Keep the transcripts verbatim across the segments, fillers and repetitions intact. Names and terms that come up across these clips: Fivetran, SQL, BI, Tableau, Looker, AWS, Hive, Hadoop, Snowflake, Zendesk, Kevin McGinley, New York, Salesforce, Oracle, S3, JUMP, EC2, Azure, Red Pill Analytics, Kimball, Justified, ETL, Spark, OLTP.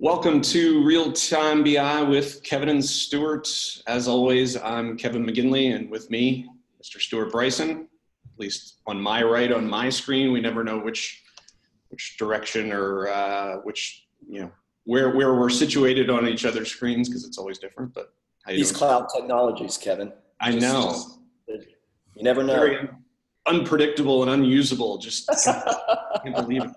Welcome to Real Time B I with Kevin and Stuart. As always, I'm Kevin McGinley, and with me, Mister Stuart Bryson. At least on my right, on my screen, we never know which which direction or uh, which you know where where we're situated on each other's screens because it's always different. But how you these doing? Cloud technologies, Kevin. I just, know. Just, you never know. Very unpredictable and unusable. Just can't, can't believe it.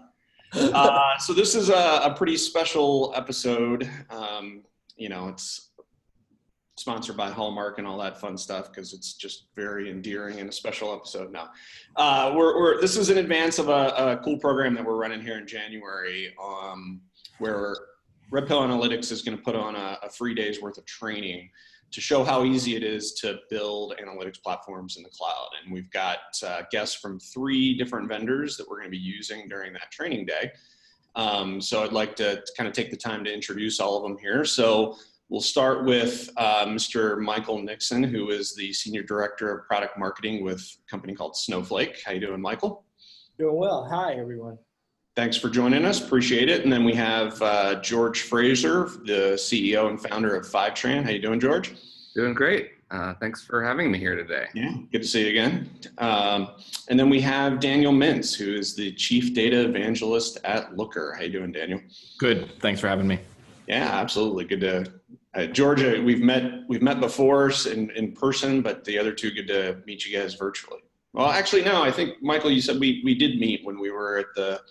Uh, so this is a, a pretty special episode. Um, you know, it's sponsored by Hallmark and all that fun stuff because it's just very endearing and a special episode. Now, uh, we're, we're this is in advance of a, a cool program that we're running here in January, um, where Red Pill Analytics is going to put on a, a three days worth of training to show how easy it is to build analytics platforms in the cloud. And we've got uh, guests from three different vendors that we're gonna be using during that training day. Um, so I'd like to kind of take the time to introduce all of them here. So we'll start with uh, Mister Michael Nixon, who is the Senior Director of Product Marketing with a company called Snowflake. How you doing, Michael? Doing well, hi everyone. Thanks for joining us, appreciate it. And then we have uh, George Fraser, the C E O and founder of Fivetran. How you doing, George? Doing great. Uh, thanks for having me here today. Yeah, good to see you again. Um, and then we have Daniel Mintz, who is the Chief Data Evangelist at Looker. How you doing, Daniel? Good, thanks for having me. Yeah, absolutely, good to, uh, George, we've met, we've met before in, in person, but the other two, good to meet you guys virtually. Well, actually, no, I think, Michael, you said we, we did meet when we were at the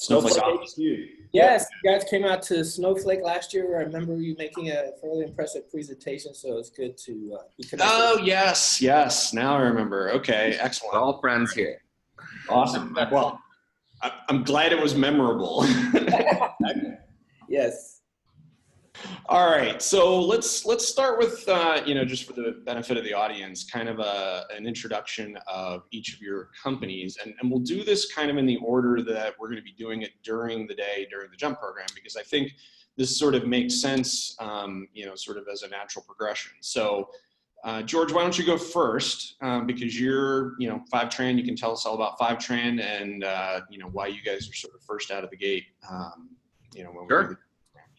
Snowflake. Snowflake. Yes, you guys came out to Snowflake last year. I remember you making a fairly impressive presentation, so it's good to uh, be connected. Oh, yes, yes. Now I remember. Okay, excellent. We're all friends here. Awesome. Well, I'm glad it was memorable. Yes. All right. So let's let's start with uh, you know, just for the benefit of the audience, kind of a an introduction of each of your companies, and and we'll do this kind of in the order that we're going to be doing it during the day during the JUMP program, because I think this sort of makes sense, um, you know, sort of as a natural progression. So, uh, George, why don't you go first, um, because you're you know Fivetran. You can tell us all about Fivetran and uh, you know why you guys are sort of first out of the gate. Um, you know, when sure. We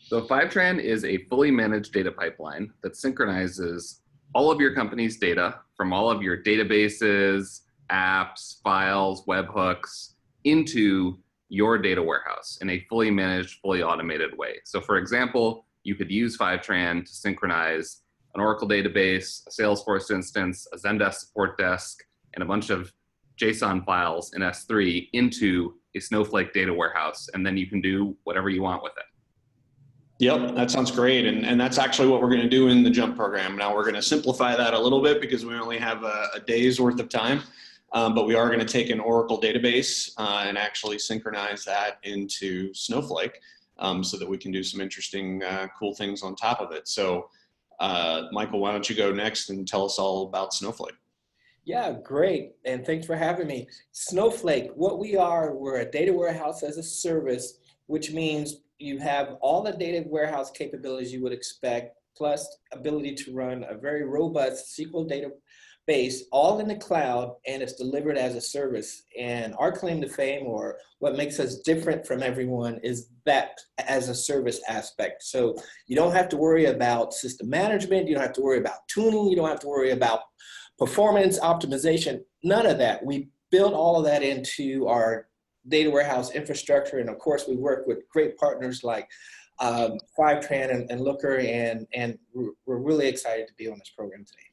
So Fivetran is a fully managed data pipeline that synchronizes all of your company's data from all of your databases, apps, files, webhooks into your data warehouse in a fully managed, fully automated way. So for example, you could use Fivetran to synchronize an Oracle database, a Salesforce instance, a Zendesk support desk, and a bunch of JSON files in S three into a Snowflake data warehouse, and then you can do whatever you want with it. Yep, that sounds great, and, and that's actually what we're going to do in the JUMP program. Now we're going to simplify that a little bit because we only have a, a day's worth of time, um, but we are going to take an Oracle database uh, and actually synchronize that into Snowflake, um, so that we can do some interesting, uh, cool things on top of it. So, uh, Michael, why don't you go next and tell us all about Snowflake? Yeah, great, and thanks for having me. Snowflake, what we are, we're a data warehouse as a service, which means you have all the data warehouse capabilities you would expect, plus ability to run a very robust S Q L database, all in the cloud, and it's delivered as a service. And our claim to fame, or what makes us different from everyone, is that as a service aspect. So you don't have to worry about system management, you don't have to worry about tuning, you don't have to worry about performance optimization, none of that. We build all of that into our data warehouse infrastructure, and of course we work with great partners like um, Fivetran and, and Looker, and, and we're really excited to be on this program today.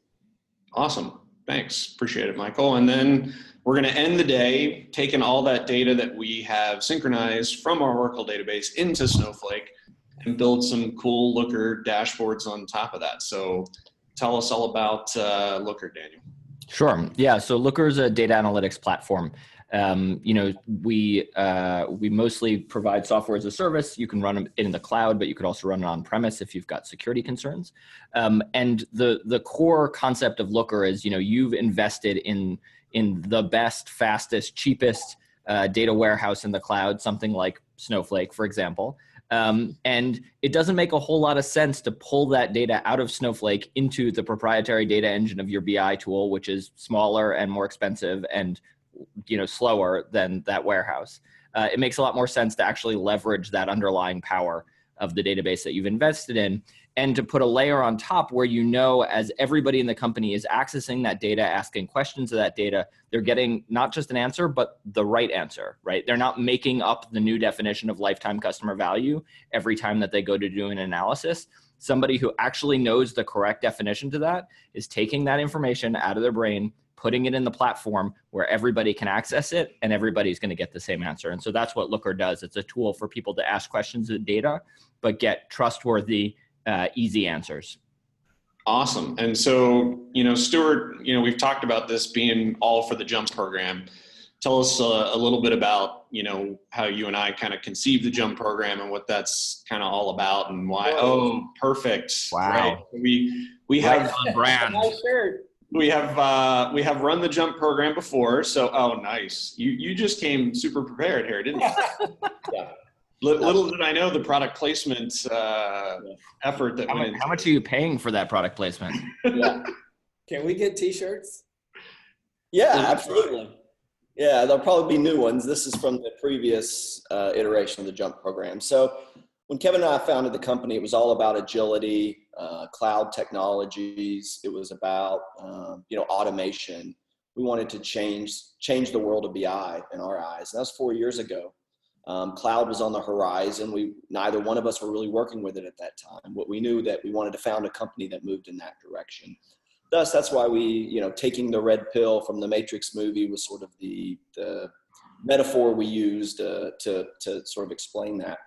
Awesome, thanks, appreciate it, Michael. And then we're going to end the day taking all that data that we have synchronized from our Oracle database into Snowflake and build some cool Looker dashboards on top of that. So tell us all about uh, Looker, Daniel. Sure, yeah, so Looker is a data analytics platform. Um, you know, we, uh, we mostly provide software as a service. You can run it in the cloud, but you could also run it on-premise if you've got security concerns. Um, and the, the core concept of Looker is, you know, you've invested in, in the best, fastest, cheapest uh, data warehouse in the cloud, something like Snowflake, for example. Um, and it doesn't make a whole lot of sense to pull that data out of Snowflake into the proprietary data engine of your B I tool, which is smaller and more expensive and you know, slower than that warehouse. Uh, it makes a lot more sense to actually leverage that underlying power of the database that you've invested in, and to put a layer on top where, you know, as everybody in the company is accessing that data, asking questions of that data, they're getting not just an answer, but the right answer, right? They're not making up the new definition of lifetime customer value every time that they go to do an analysis. Somebody who actually knows the correct definition to that is taking that information out of their brain, putting it in the platform where everybody can access it, and everybody's going to get the same answer. And so that's what Looker does. It's a tool for people to ask questions of data, but get trustworthy, uh, easy answers. Awesome. And so, you know, Stuart, you know, we've talked about this being all for the JUMP program. Tell us a, a little bit about, you know, how you and I kind of conceived the JUMP program and what that's kind of all about and why. Whoa. Oh, perfect. Wow. Right. We, we have on brand. We have uh, we have run the JUMP program before, so oh nice. You you just came super prepared here, didn't you? Yeah. Little did I know the product placement uh, effort that how went. Much, how much are you paying for that product placement? Yeah. Can we get T-shirts? Yeah, absolutely. Yeah, there'll probably be new ones. This is from the previous uh, iteration of the JUMP program. So when Kevin and I founded the company, it was all about agility, uh, cloud technologies. It was about, um, you know, automation. We wanted to change change the world of B I in our eyes. And that was four years ago. Um, cloud was on the horizon. We neither one of us were really working with it at that time. But we knew that we wanted to found a company that moved in that direction. Thus, that's why we, you know, taking the red pill from the Matrix movie was sort of the the metaphor we used uh, to to sort of explain that.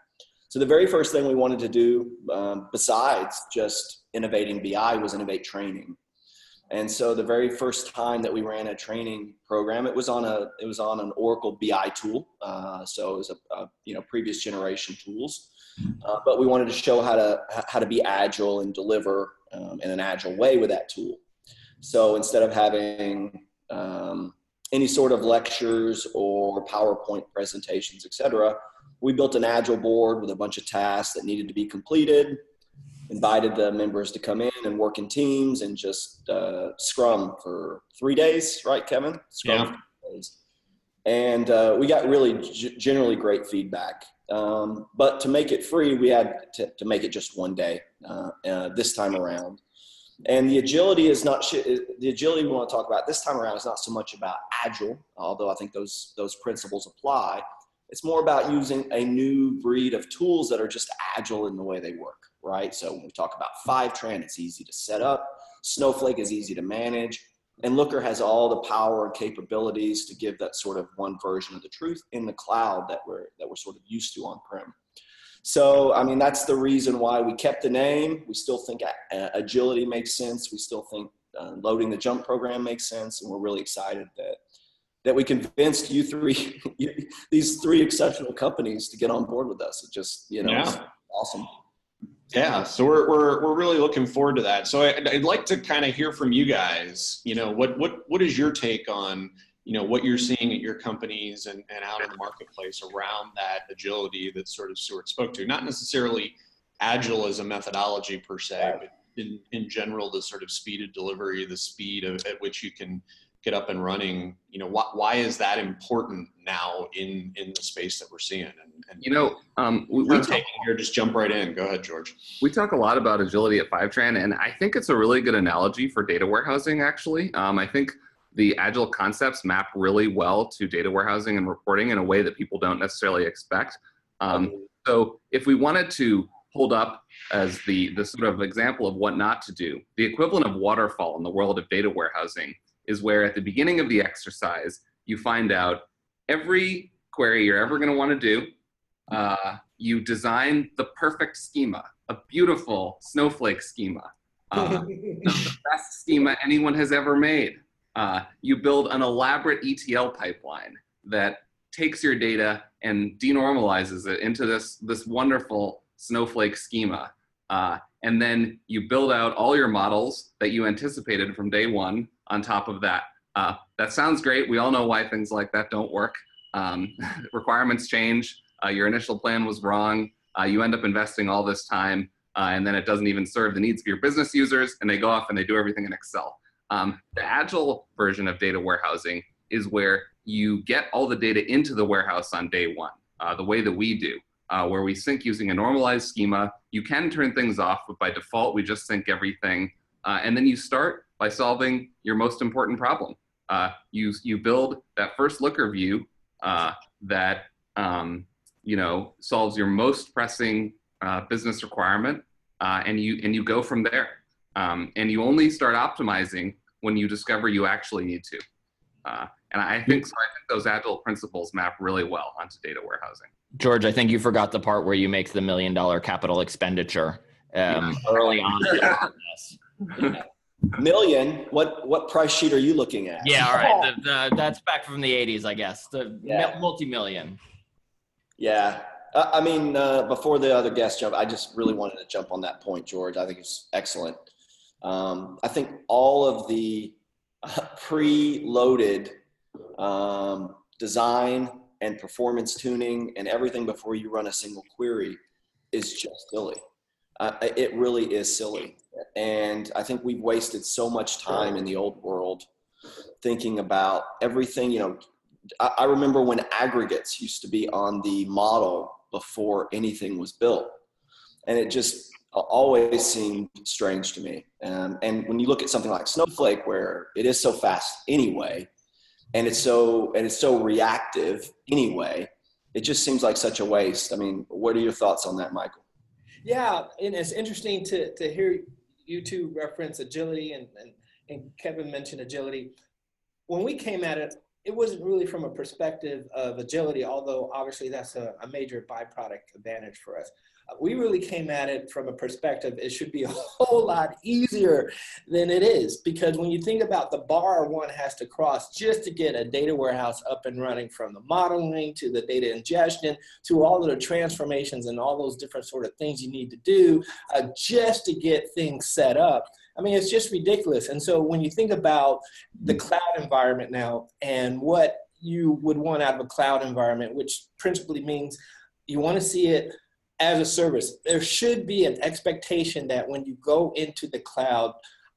So the very first thing we wanted to do, um, besides just innovating B I, was innovate training. And so the very first time that we ran a training program, it was on a it was on an Oracle B I tool. Uh, so it was a, a you know previous generation tools, uh, but we wanted to show how to how to be agile and deliver um, in an agile way with that tool. So instead of having um, any sort of lectures or PowerPoint presentations, et cetera, we built an agile board with a bunch of tasks that needed to be completed, invited the members to come in and work in teams, and just uh, scrum for three days, right, Kevin? Scrum yeah. For three days. And uh, we got really g generally great feedback. Um, but to make it free, we had to, to make it just one day uh, uh, this time around. And the agility is not sh the agility we want to talk about this time around is not so much about agile, although I think those those principles apply. It's more about using a new breed of tools that are just agile in the way they work, right? So when we talk about Fivetran, it's easy to set up. Snowflake is easy to manage. And Looker has all the power and capabilities to give that sort of one version of the truth in the cloud that we're, that we're sort of used to on-prem. So, I mean, that's the reason why we kept the name. We still think agility makes sense. We still think uh, loading the JUMP program makes sense. And we're really excited that that we convinced you three, these three exceptional companies to get on board with us. It just, you know, yeah. It's awesome. Yeah. So we're, we're, we're really looking forward to that. So I'd, I'd like to kind of hear from you guys, you know, what, what, what is your take on, you know, what you're seeing at your companies and, and out in the marketplace around that agility that sort of Stuart spoke to, not necessarily agile as a methodology per se, but in, in general, the sort of speed of delivery, the speed of, at which you can get up and running, you know, why, why is that important now in, in the space that we're seeing? And, and you know, um, we, we talk, here, just jump right in. Go ahead, George. We talk a lot about agility at Fivetran, and I think it's a really good analogy for data warehousing, actually. Um, I think the agile concepts map really well to data warehousing and reporting in a way that people don't necessarily expect. Um, so if we wanted to hold up as the, the sort of example of what not to do, the equivalent of waterfall in the world of data warehousing is where at the beginning of the exercise, you find out every query you're ever gonna wanna do. Uh, you design the perfect schema, a beautiful snowflake schema, uh, the best schema anyone has ever made. Uh, you build an elaborate E T L pipeline that takes your data and denormalizes it into this, this wonderful snowflake schema. Uh, and then you build out all your models that you anticipated from day one on top of that. Uh, that sounds great. We all know why things like that don't work. Um, requirements change. Uh, your initial plan was wrong. Uh, you end up investing all this time, uh, and then it doesn't even serve the needs of your business users, and they go off and they do everything in Excel. Um, the agile version of data warehousing is where you get all the data into the warehouse on day one, uh, the way that we do. uh, where we sync using a normalized schema. You can turn things off, but by default, we just sync everything. Uh, and then you start by solving your most important problem. Uh, you, you build that first Looker view uh, that um, you know, solves your most pressing uh, business requirement, uh, and, you, and you go from there. Um, and you only start optimizing when you discover you actually need to. Uh, and I think, so I think those agile principles map really well onto data warehousing. George, I think you forgot the part where you make the million dollar capital expenditure um, yeah. early on. Yeah. Million? What what price sheet are you looking at? Yeah, all right. The, the, that's back from the eighties, I guess. The yeah. multi-million. Yeah. Uh, I mean, uh, before the other guests jump, I just really wanted to jump on that point, George. I think it's excellent. Um, I think all of the uh, pre-loaded um, design and performance tuning and everything before you run a single query is just silly. Uh, it really is silly. And I think we've wasted so much time in the old world thinking about everything. You know, I, I remember when aggregates used to be on the model before anything was built, and it just always seemed strange to me. Um, and when you look at something like Snowflake, where it is so fast anyway, and it's so and it's so reactive anyway, it just seems like such a waste. I mean, what are your thoughts on that, Michael? Yeah, and it's interesting to, to hear you two reference agility, and, and, and Kevin mentioned agility. When we came at it, it wasn't really from a perspective of agility, although obviously that's a, a major byproduct advantage for us. We really came at it from a perspective, it should be a whole lot easier than it is, because when you think about the bar one has to cross just to get a data warehouse up and running, from the modeling to the data ingestion to all of the transformations and all those different sort of things you need to do uh, just to get things set up. I mean, it's just ridiculous. And so when you think about the cloud environment now and what you would want out of a cloud environment, which principally means you want to see it as a service, there should be an expectation that when you go into the cloud,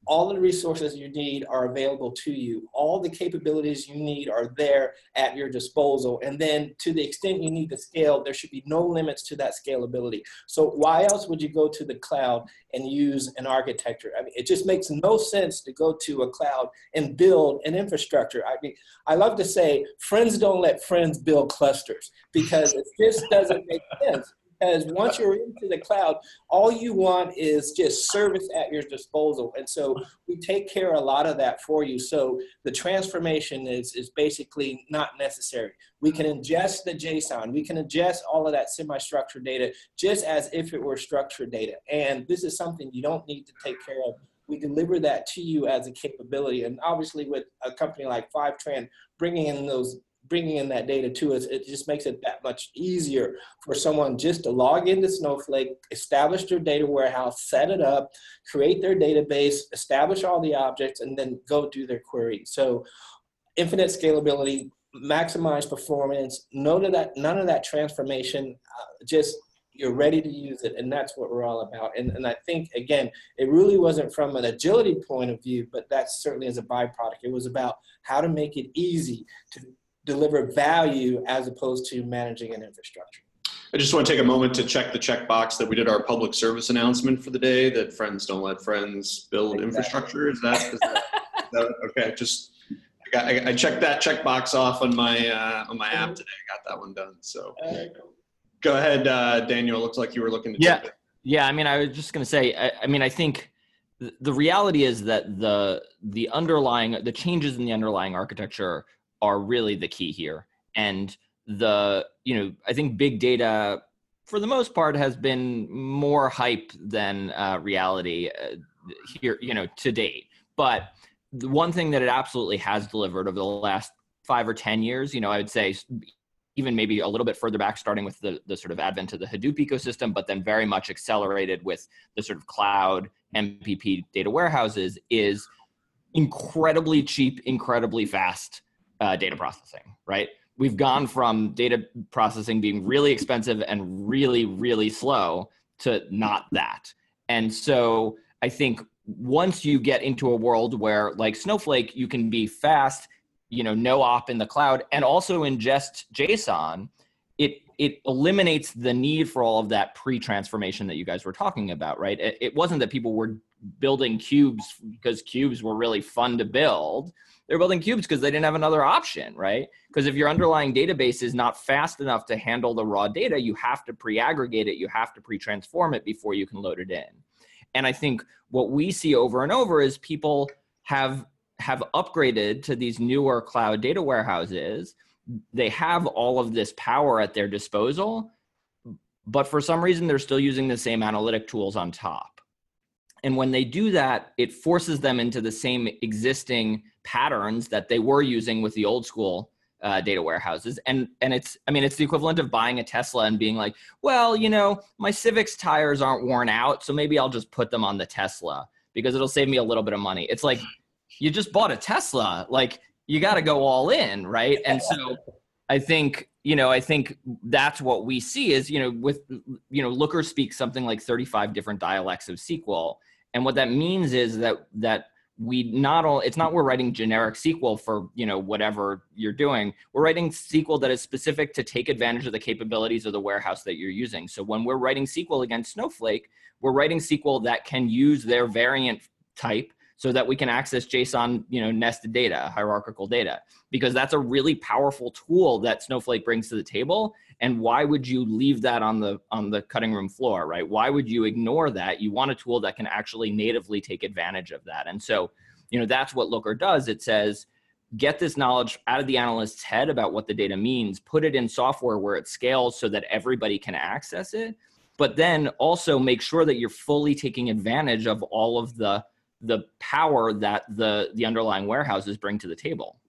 all the resources you need are available to you. All the capabilities you need are there at your disposal. And then to the extent you need to scale, there should be no limits to that scalability. So why else would you go to the cloud and use an architecture? I mean, it just makes no sense to go to a cloud and build an infrastructure. I mean, I love to say, friends don't let friends build clusters, because it just doesn't make sense. Because once you're into the cloud, all you want is just service at your disposal. And so we take care of a lot of that for you. So the transformation is, is basically not necessary. We can ingest the JSON. We can ingest all of that semi-structured data just as if it were structured data. And this is something you don't need to take care of. We deliver that to you as a capability. And obviously with a company like Fivetran, bringing in those bringing in that data to us, it just makes it that much easier for someone just to log into Snowflake, establish their data warehouse, set it up, create their database, establish all the objects, and then go do their query. So infinite scalability, maximize performance, none of that, none of that transformation, uh, just you're ready to use it, and that's what we're all about. And, and I think, again, it really wasn't from an agility point of view, but that certainly is a byproduct. It was about how to make it easy to deliver value as opposed to managing an infrastructure. I just want to take a moment to check the checkbox that we did our public service announcement for the day, that friends don't let friends build exactly. infrastructure. Is that, is that, is that okay? Just I, got, I, I checked that checkbox off on my uh, on my app today. I got that one done. So uh, go ahead, uh, Daniel. Looks like you were looking to. Yeah, check it. yeah. I mean, I was just going to say. I, I mean, I think th the reality is that the the underlying the changes in the underlying architecture are really the key here. And the, you know, I think big data for the most part has been more hype than uh, reality uh, here, you know, to date. But the one thing that it absolutely has delivered over the last five or ten years, you know, I would say even maybe a little bit further back, starting with the, the sort of advent of the Hadoop ecosystem, but then very much accelerated with the sort of cloud M P P data warehouses, is incredibly cheap, incredibly fast Uh, data processing, right? We've gone from data processing being really expensive and really, really slow to not that. And so I think once you get into a world where, like Snowflake, you can be fast, you know, no op in the cloud, and also ingest JSON, it it eliminates the need for all of that pre-transformation that you guys were talking about, right? It, it wasn't that people were building cubes because cubes were really fun to build. They're building cubes because they didn't have another option, right? Because if your underlying database is not fast enough to handle the raw data, you have to pre-aggregate it, you have to pre-transform it before you can load it in. And I think what we see over and over is people have, have upgraded to these newer cloud data warehouses. They have all of this power at their disposal, but for some reason, they're still using the same analytic tools on top. And when they do that, it forces them into the same existing patterns that they were using with the old school uh, data warehouses. And, and it's, I mean, it's the equivalent of buying a Tesla and being like, well, you know, my Civic's tires aren't worn out, so maybe I'll just put them on the Tesla because it'll save me a little bit of money. It's like, you just bought a Tesla, like you got to go all in, right? And so I think, you know, I think that's what we see is, you know, with, you know, Looker speaks something like thirty-five different dialects of S Q L. And what that means is that, that we not all, it's not we're writing generic S Q L for, you know, whatever you're doing. We're writing S Q L that is specific to take advantage of the capabilities of the warehouse that you're using. So when we're writing S Q L against Snowflake, we're writing S Q L that can use their variant type so that we can access JSON, you know, nested data, hierarchical data, because that's a really powerful tool that Snowflake brings to the table. And why would you leave that on the, on the cutting room floor, right? Why would you ignore that? You want a tool that can actually natively take advantage of that. And so, you know, that's what Looker does. It says, get this knowledge out of the analyst's head about what the data means, put it in software where it scales so that everybody can access it, but then also make sure that you're fully taking advantage of all of the the power that the, the underlying warehouses bring to the table.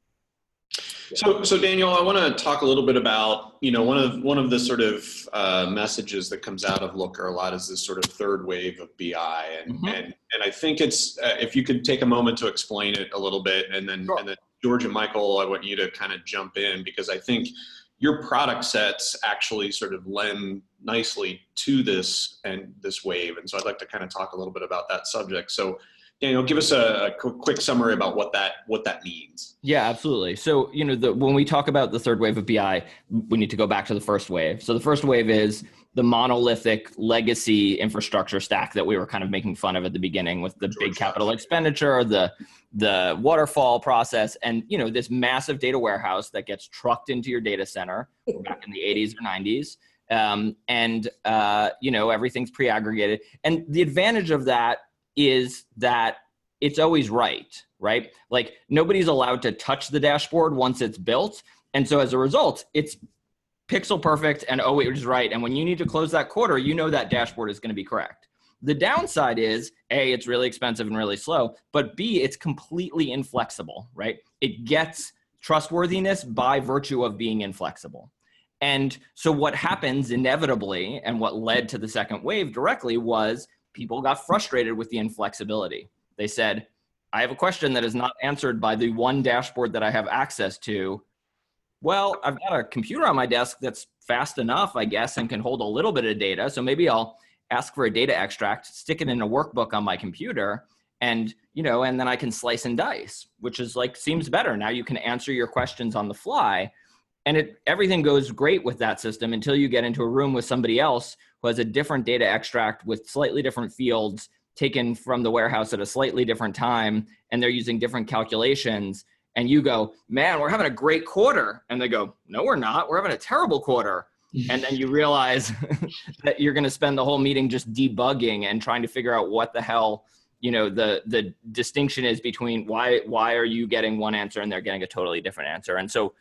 So, so Daniel, I want to talk a little bit about, you know, one of, one of the sort of uh, messages that comes out of Looker a lot is this sort of third wave of B I. And, mm-hmm. and, and I think it's, uh, if you could take a moment to explain it a little bit, and then, sure. and then George and Michael, I want you to kind of jump in, because I think your product sets actually sort of lend nicely to this and this wave. And so I'd like to kind of talk a little bit about that subject. So, Daniel, give us a quick summary about what that what that means. Yeah, absolutely. So, you know, the, when we talk about the third wave of B I, we need to go back to the first wave. So the first wave is the monolithic legacy infrastructure stack that we were kind of making fun of at the beginning with the big capital expenditure, the the waterfall process, and, you know, this massive data warehouse that gets trucked into your data center back in the eighties or nineties. Um, and, uh, you know, everything's pre-aggregated. And the advantage of that is that it's always right, right? Like nobody's allowed to touch the dashboard once it's built. And so as a result, it's pixel perfect and oh, it was right. And when you need to close that quarter, you know that dashboard is going to be correct. The downside is A, it's really expensive and really slow, but B, it's completely inflexible, right? It gets trustworthiness by virtue of being inflexible. And so what happens inevitably, and what led to the second wave directly, was people got frustrated with the inflexibility. They said, I have a question that is not answered by the one dashboard that I have access to. Well, I've got a computer on my desk that's fast enough, I guess, and can hold a little bit of data. So maybe I'll ask for a data extract, stick it in a workbook on my computer, and, you know, and then I can slice and dice, which is like, seems better. Now you can answer your questions on the fly. And it, everything goes great with that system until you get into a room with somebody else who has a different data extract with slightly different fields taken from the warehouse at a slightly different time, and they're using different calculations. And you go, man, we're having a great quarter. And they go, no, we're not. We're having a terrible quarter. And then you realize that you're going to spend the whole meeting just debugging and trying to figure out what the hell, you know, the, the distinction is between why, why are you getting one answer and they're getting a totally different answer. And so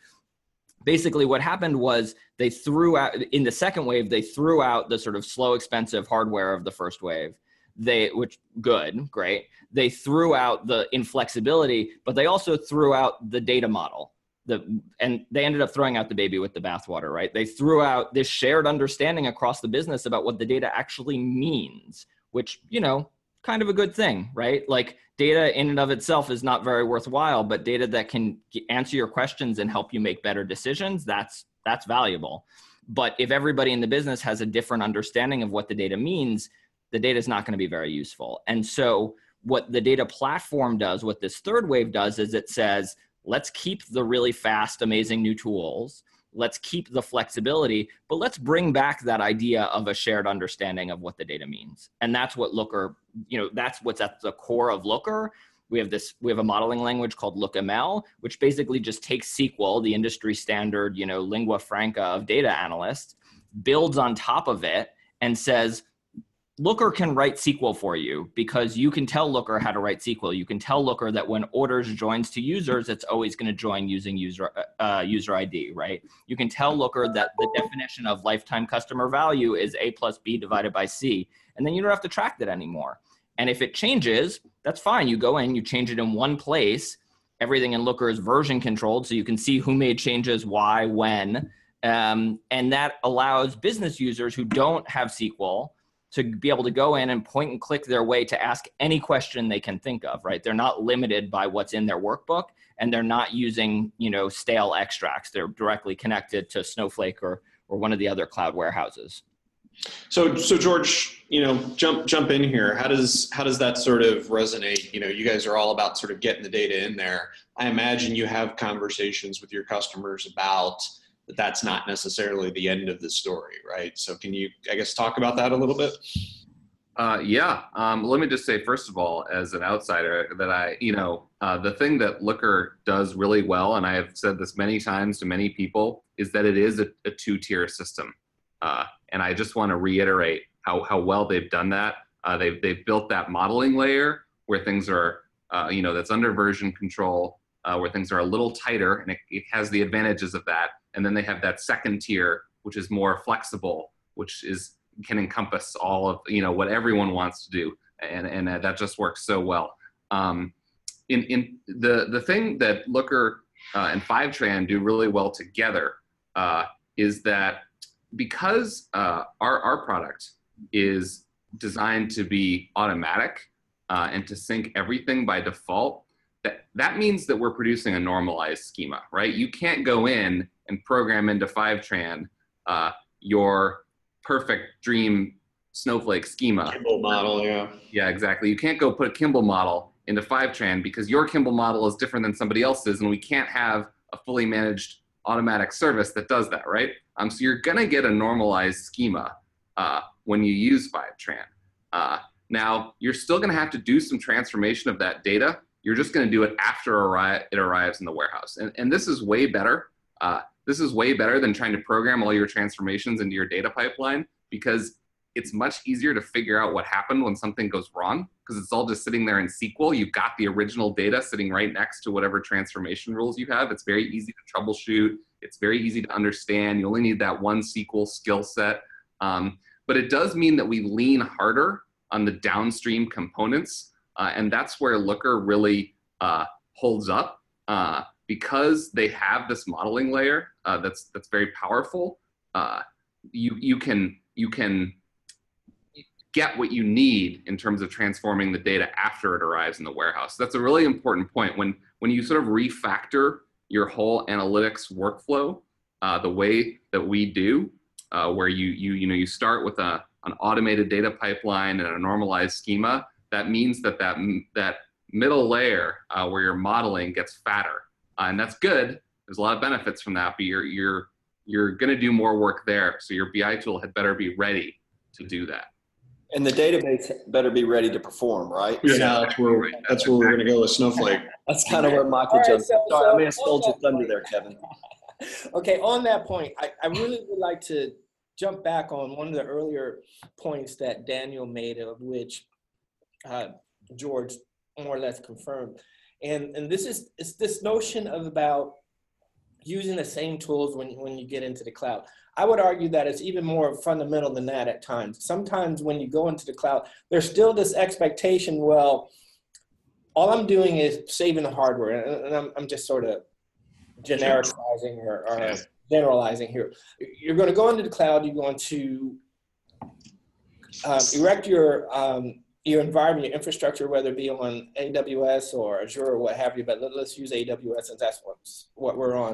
basically what happened was they threw out, in the second wave, they threw out the sort of slow, expensive hardware of the first wave, they, which good, great. They threw out the inflexibility, but they also threw out the data model. The, and they ended up throwing out the baby with the bathwater, right? They threw out this shared understanding across the business about what the data actually means, which, you know, kind of a good thing, right? Like data in and of itself is not very worthwhile, but data that can answer your questions and help you make better decisions, that's that's valuable. But if everybody in the business has a different understanding of what the data means, the data is not going to be very useful. And so what the data platform does, what this third wave does, is it says, let's keep the really fast, amazing new tools. Let's keep the flexibility, but let's bring back that idea of a shared understanding of what the data means. And that's what Looker, you know, that's what's at the core of Looker. We have this, we have a modeling language called LookML, which basically just takes S Q L, the industry standard, you know, lingua franca of data analysts, builds on top of it and says, Looker can write S Q L for you because you can tell Looker how to write S Q L. You can tell Looker that when orders joins to users, it's always going to join using user uh, user I D, right? You can tell Looker that the definition of lifetime customer value is A plus B divided by C, and then you don't have to track that anymore. And if it changes, that's fine. You go in, you change it in one place. Everything in Looker is version controlled, so you can see who made changes, why, when, um, and that allows business users who don't have S Q L to be able to go in and point and click their way to ask any question they can think of, right? They're not limited by what's in their workbook, and they're not using, you know, stale extracts. They're directly connected to Snowflake or, or one of the other cloud warehouses. So, so George, you know, jump, jump in here. How does, how does that sort of resonate? You know, you guys are all about sort of getting the data in there. I imagine you have conversations with your customers about but that's not necessarily the end of the story, right? So can you, I guess, talk about that a little bit? Uh, yeah. Um, let me just say, first of all, as an outsider, that I, you know, uh, the thing that Looker does really well, and I have said this many times to many people, is that it is a, a two-tier system. Uh, and I just want to reiterate how, how well they've done that. Uh, they've, they've built that modeling layer where things are, uh, you know, that's under version control, uh, where things are a little tighter, and it, it has the advantages of that. And then they have that second tier, which is more flexible, which is can encompass all of, you know, what everyone wants to do, and and uh, that just works so well. Um, in in the the thing that Looker uh, and Fivetran do really well together uh, is that because uh, our our product is designed to be automatic uh, and to sync everything by default, that that means that we're producing a normalized schema, right? You can't go in and program into Fivetran uh, your perfect dream Snowflake schema. Kimball model, yeah. Yeah, exactly. You can't go put a Kimball model into Fivetran because your Kimball model is different than somebody else's, and we can't have a fully managed automatic service that does that, right? Um, so you're gonna get a normalized schema uh, when you use Fivetran. Uh, now, you're still gonna have to do some transformation of that data. You're just gonna do it after it arrives in the warehouse. And, and this is way better. Uh, This is way better than trying to program all your transformations into your data pipeline, because it's much easier to figure out what happened when something goes wrong, because it's all just sitting there in S Q L. You've got the original data sitting right next to whatever transformation rules you have. It's very easy to troubleshoot. It's very easy to understand. You only need that one S Q L skill set. Um, but it does mean that we lean harder on the downstream components. Uh, and that's where Looker really uh, holds up. Uh, Because they have this modeling layer uh, that's that's very powerful, uh, you you can you can get what you need in terms of transforming the data after it arrives in the warehouse. That's a really important point. When when you sort of refactor your whole analytics workflow, uh, the way that we do, uh, where you you you know you start with a an automated data pipeline and a normalized schema, that means that that that middle layer uh, where your modeling gets fatter. Uh, and that's good. There's a lot of benefits from that, but you're, you're, you're going to do more work there. So your B I tool had better be ready to do that. And the database better be ready to perform, right? Yeah, so that's where, right. that's that's where exactly. we're going to go with Snowflake. That's kind of where Michael right, jumped. So, Sorry, so I may have stole your thunder there, Kevin. Okay, on that point, I, I really would like to jump back on one of the earlier points that Daniel made, of which uh, George more or less confirmed. And, and this is it's this notion of about using the same tools when, when you get into the cloud. I would argue that it's even more fundamental than that at times. Sometimes when you go into the cloud, there's still this expectation, well, all I'm doing is saving the hardware. And, and I'm, I'm just sort of genericizing or, or generalizing here. You're going to go into the cloud, you're going to um, erect your um, your environment, your infrastructure, whether it be on A W S or Azure or what have you, but let's use A W S since that's what we're on.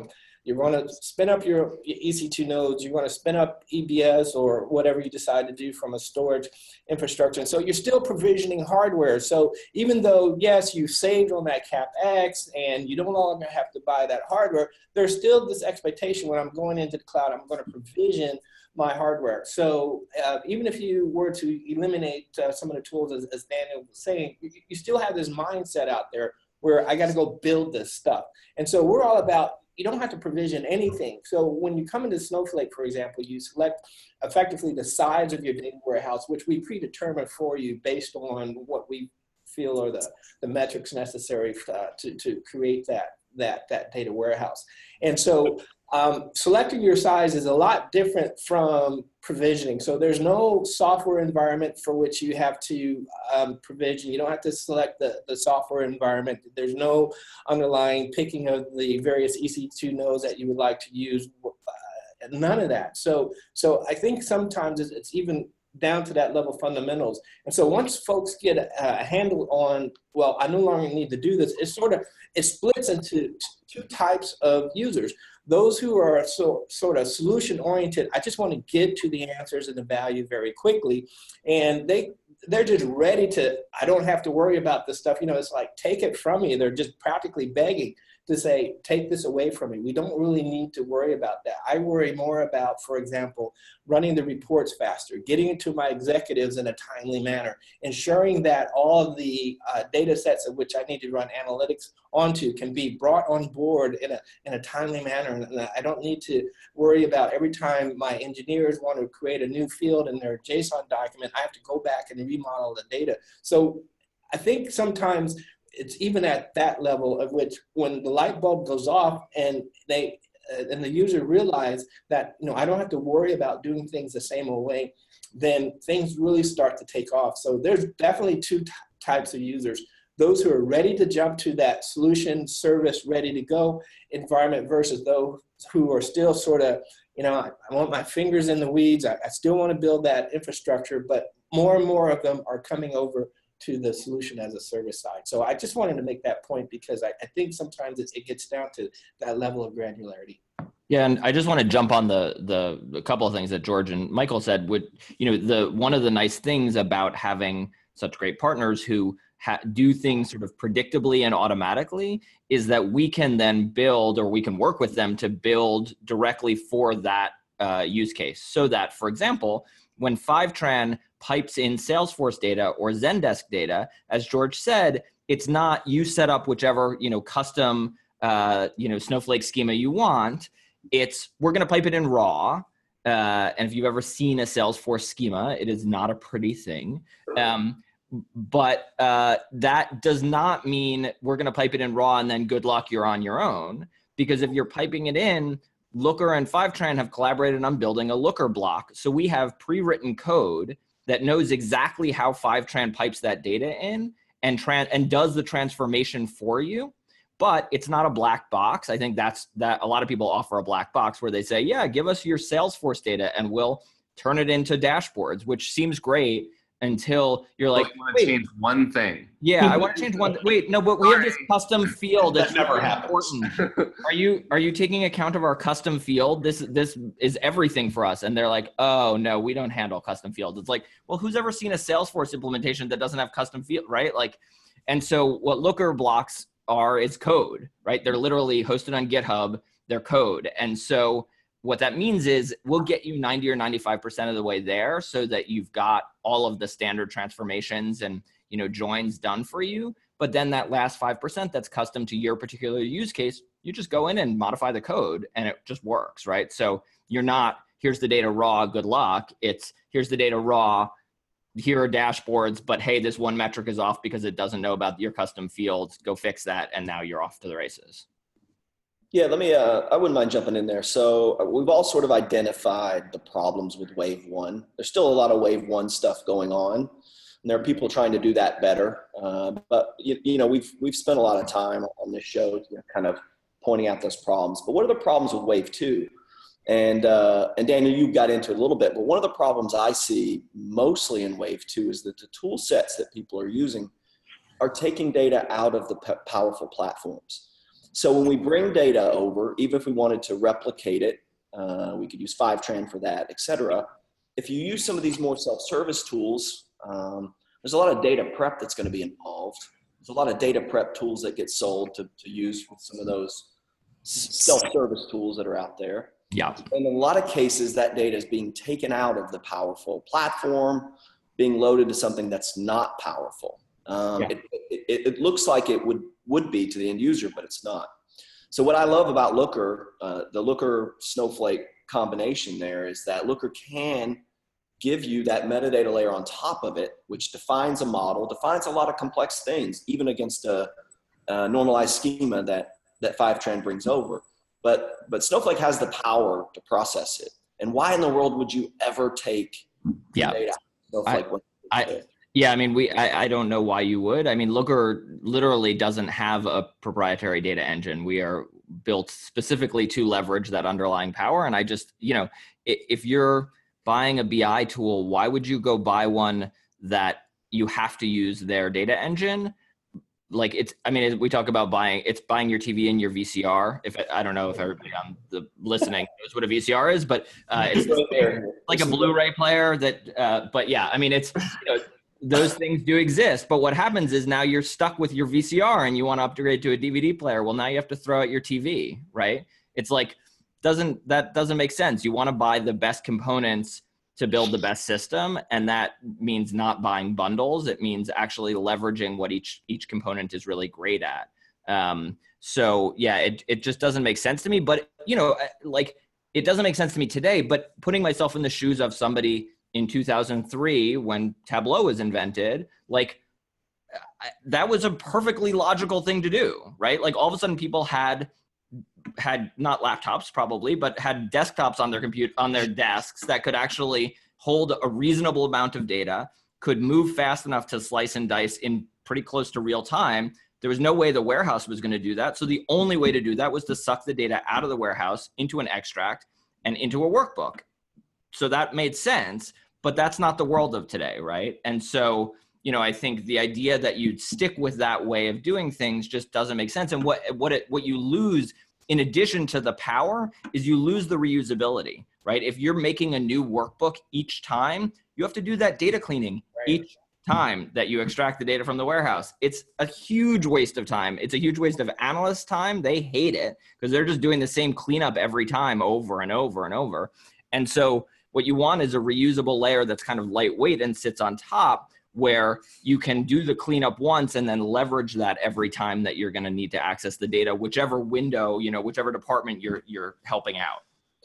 you want to spin up your E C two nodes, you want to spin up E B S or whatever you decide to do from a storage infrastructure. And so you're still provisioning hardware. So even though, yes, you saved on that CapEx and you don't longer have to buy that hardware, there's still this expectation when I'm going into the cloud, I'm going to provision my hardware. So uh, even if you were to eliminate uh, some of the tools, as, as Daniel was saying, you, you still have this mindset out there where I got to go build this stuff. And so we're all about, you don't have to provision anything. So when you come into Snowflake, for example, you select effectively the size of your data warehouse, which we predetermine for you based on what we feel are the, the metrics necessary uh, to, to create that, that, that data warehouse. And so Um, selecting your size is a lot different from provisioning. So there's no software environment for which you have to um, provision. You don't have to select the, the software environment. There's no underlying picking of the various E C two nodes that you would like to use. Uh, none of that. So, so I think sometimes it's, it's even down to that level of fundamentals. And so once folks get a, a handle on, well, I no longer need to do this, it sort of, it splits into two types of users. Those who are so, sort of solution oriented, I just want to get to the answers and the value very quickly. And they, they're just ready to, I don't have to worry about this stuff. You know, it's like, take it from me. They're just practically begging to say, take this away from me. We don't really need to worry about that. I worry more about, for example, running the reports faster, getting it to my executives in a timely manner, ensuring that all the uh, data sets of which I need to run analytics onto can be brought on board in a, in a timely manner. And I don't need to worry about every time my engineers want to create a new field in their JSON document, I have to go back and remodel the data. So I think sometimes it's even at that level of which when the light bulb goes off and they uh, and the user realize that, you know, I don't have to worry about doing things the same old way, then things really start to take off. So there's definitely two types of users: those who are ready to jump to that solution service ready to go environment versus those who are still sort of, you know, I, I want my fingers in the weeds, I, I still want to build that infrastructure. But more and more of them are coming over to the solution as a service side. So I just wanted to make that point because I, I think sometimes it, it gets down to that level of granularity. Yeah, and I just want to jump on the the, the couple of things that George and Michael said. Would, you know, the one of the nice things about having such great partners who ha do things sort of predictably and automatically is that we can then build, or we can work with them to build directly for that uh, use case. So that, for example, when Fivetran pipes in Salesforce data or Zendesk data, as George said, it's not you set up whichever, you know, custom uh, you know, Snowflake schema you want. It's, we're going to pipe it in raw. Uh, and if you've ever seen a Salesforce schema, it is not a pretty thing. Um, but uh, that does not mean we're going to pipe it in raw and then good luck, you're on your own. Because if you're piping it in, Looker and Fivetran have collaborated on building a Looker block. So we have pre-written code that knows exactly how Fivetran pipes that data in and, and does the transformation for you. But it's not a black box. I think that's that a lot of people offer a black box where they say, yeah, give us your Salesforce data and we'll turn it into dashboards, which seems great until you're like, well, I want to change one thing. Yeah, I want to change one. Th wait, no, but we have this custom field that's that never happens. Important. Are you are you taking account of our custom field? This this is everything for us. And they're like, oh no, we don't handle custom fields. It's like, well, who's ever seen a Salesforce implementation that doesn't have custom field, right? Like, and so what Looker blocks are, it's code, right? They're literally hosted on GitHub, they're code. And so what that means is we'll get you ninety or ninety-five percent of the way there so that you've got all of the standard transformations and, you know, joins done for you. But then that last five percent that's custom to your particular use case, you just go in and modify the code and it just works, right? So you're not, here's the data raw, good luck. It's, here's the data raw, here are dashboards, but hey, this one metric is off because it doesn't know about your custom fields, go fix that, and now you're off to the races. Yeah, let me, uh, I wouldn't mind jumping in there. So we've all sort of identified the problems with wave one. There's still a lot of wave one stuff going on, and there are people trying to do that better. Uh, but, you, you know, we've, we've spent a lot of time on this show, you know, kind of pointing out those problems. But what are the problems with wave two? And, uh, and Daniel, you got into it a little bit, but one of the problems I see mostly in wave two is that the tool sets that people are using are taking data out of the powerful platforms. So when we bring data over, even if we wanted to replicate it, uh, we could use Fivetran for that, et cetera. If you use some of these more self-service tools, um, there's a lot of data prep that's going to be involved. There's a lot of data prep tools that get sold to, to use with some of those self-service tools that are out there. Yeah. In a lot of cases, that data is being taken out of the powerful platform, being loaded to something that's not powerful. Um, yeah. it, it, it looks like it would, would be to the end user, but it's not. So what I love about Looker, uh, the Looker Snowflake combination there, is that Looker can give you that metadata layer on top of it, which defines a model, defines a lot of complex things, even against a, a normalized schema that, that Fivetran brings over. But, but Snowflake has the power to process it. And why in the world would you ever take yeah. data out of Snowflake? I, I, yeah, I mean, we, I, I don't know why you would. I mean, Looker literally doesn't have a proprietary data engine. We are built specifically to leverage that underlying power. And I just, you know, if you're buying a B I tool, why would you go buy one that you have to use their data engine? Like it's, I mean, we talk about buying, it's buying your T V and your V C R. If I don't know if everybody on the listening knows what a V C R is, but uh, it's like a Blu-ray player that, uh, but yeah, I mean, it's, you know, those things do exist, but what happens is now you're stuck with your V C R and you want to upgrade to a D V D player. Well, now you have to throw out your T V, right? It's like, doesn't, that doesn't make sense. You want to buy the best components to build the best system. And that means not buying bundles. It means actually leveraging what each, each component is really great at. Um, so yeah, it, it just doesn't make sense to me, but you know, like it doesn't make sense to me today, but putting myself in the shoes of somebody in two thousand three, when Tableau was invented, like I, that was a perfectly logical thing to do, right? Like all of a sudden people had had not laptops probably, but had desktops on their compute on their desks that could actually hold a reasonable amount of data, could move fast enough to slice and dice in pretty close to real time. There was no way the warehouse was going to do that. So the only way to do that was to suck the data out of the warehouse into an extract and into a workbook. So that made sense, but that's not the world of today, right? And so, you know, I think the idea that you'd stick with that way of doing things just doesn't make sense. And what what it, what you lose in addition to the power is you lose the reusability, right? If you're making a new workbook each time, you have to do that data cleaning each time that you extract the data from the warehouse. It's a huge waste of time. It's a huge waste of analyst time. They hate it because they're just doing the same cleanup every time over and over and over. And so what you want is a reusable layer that's kind of lightweight and sits on top, where you can do the cleanup once and then leverage that every time that you're going to need to access the data, whichever window, you know, whichever department you're you're helping out.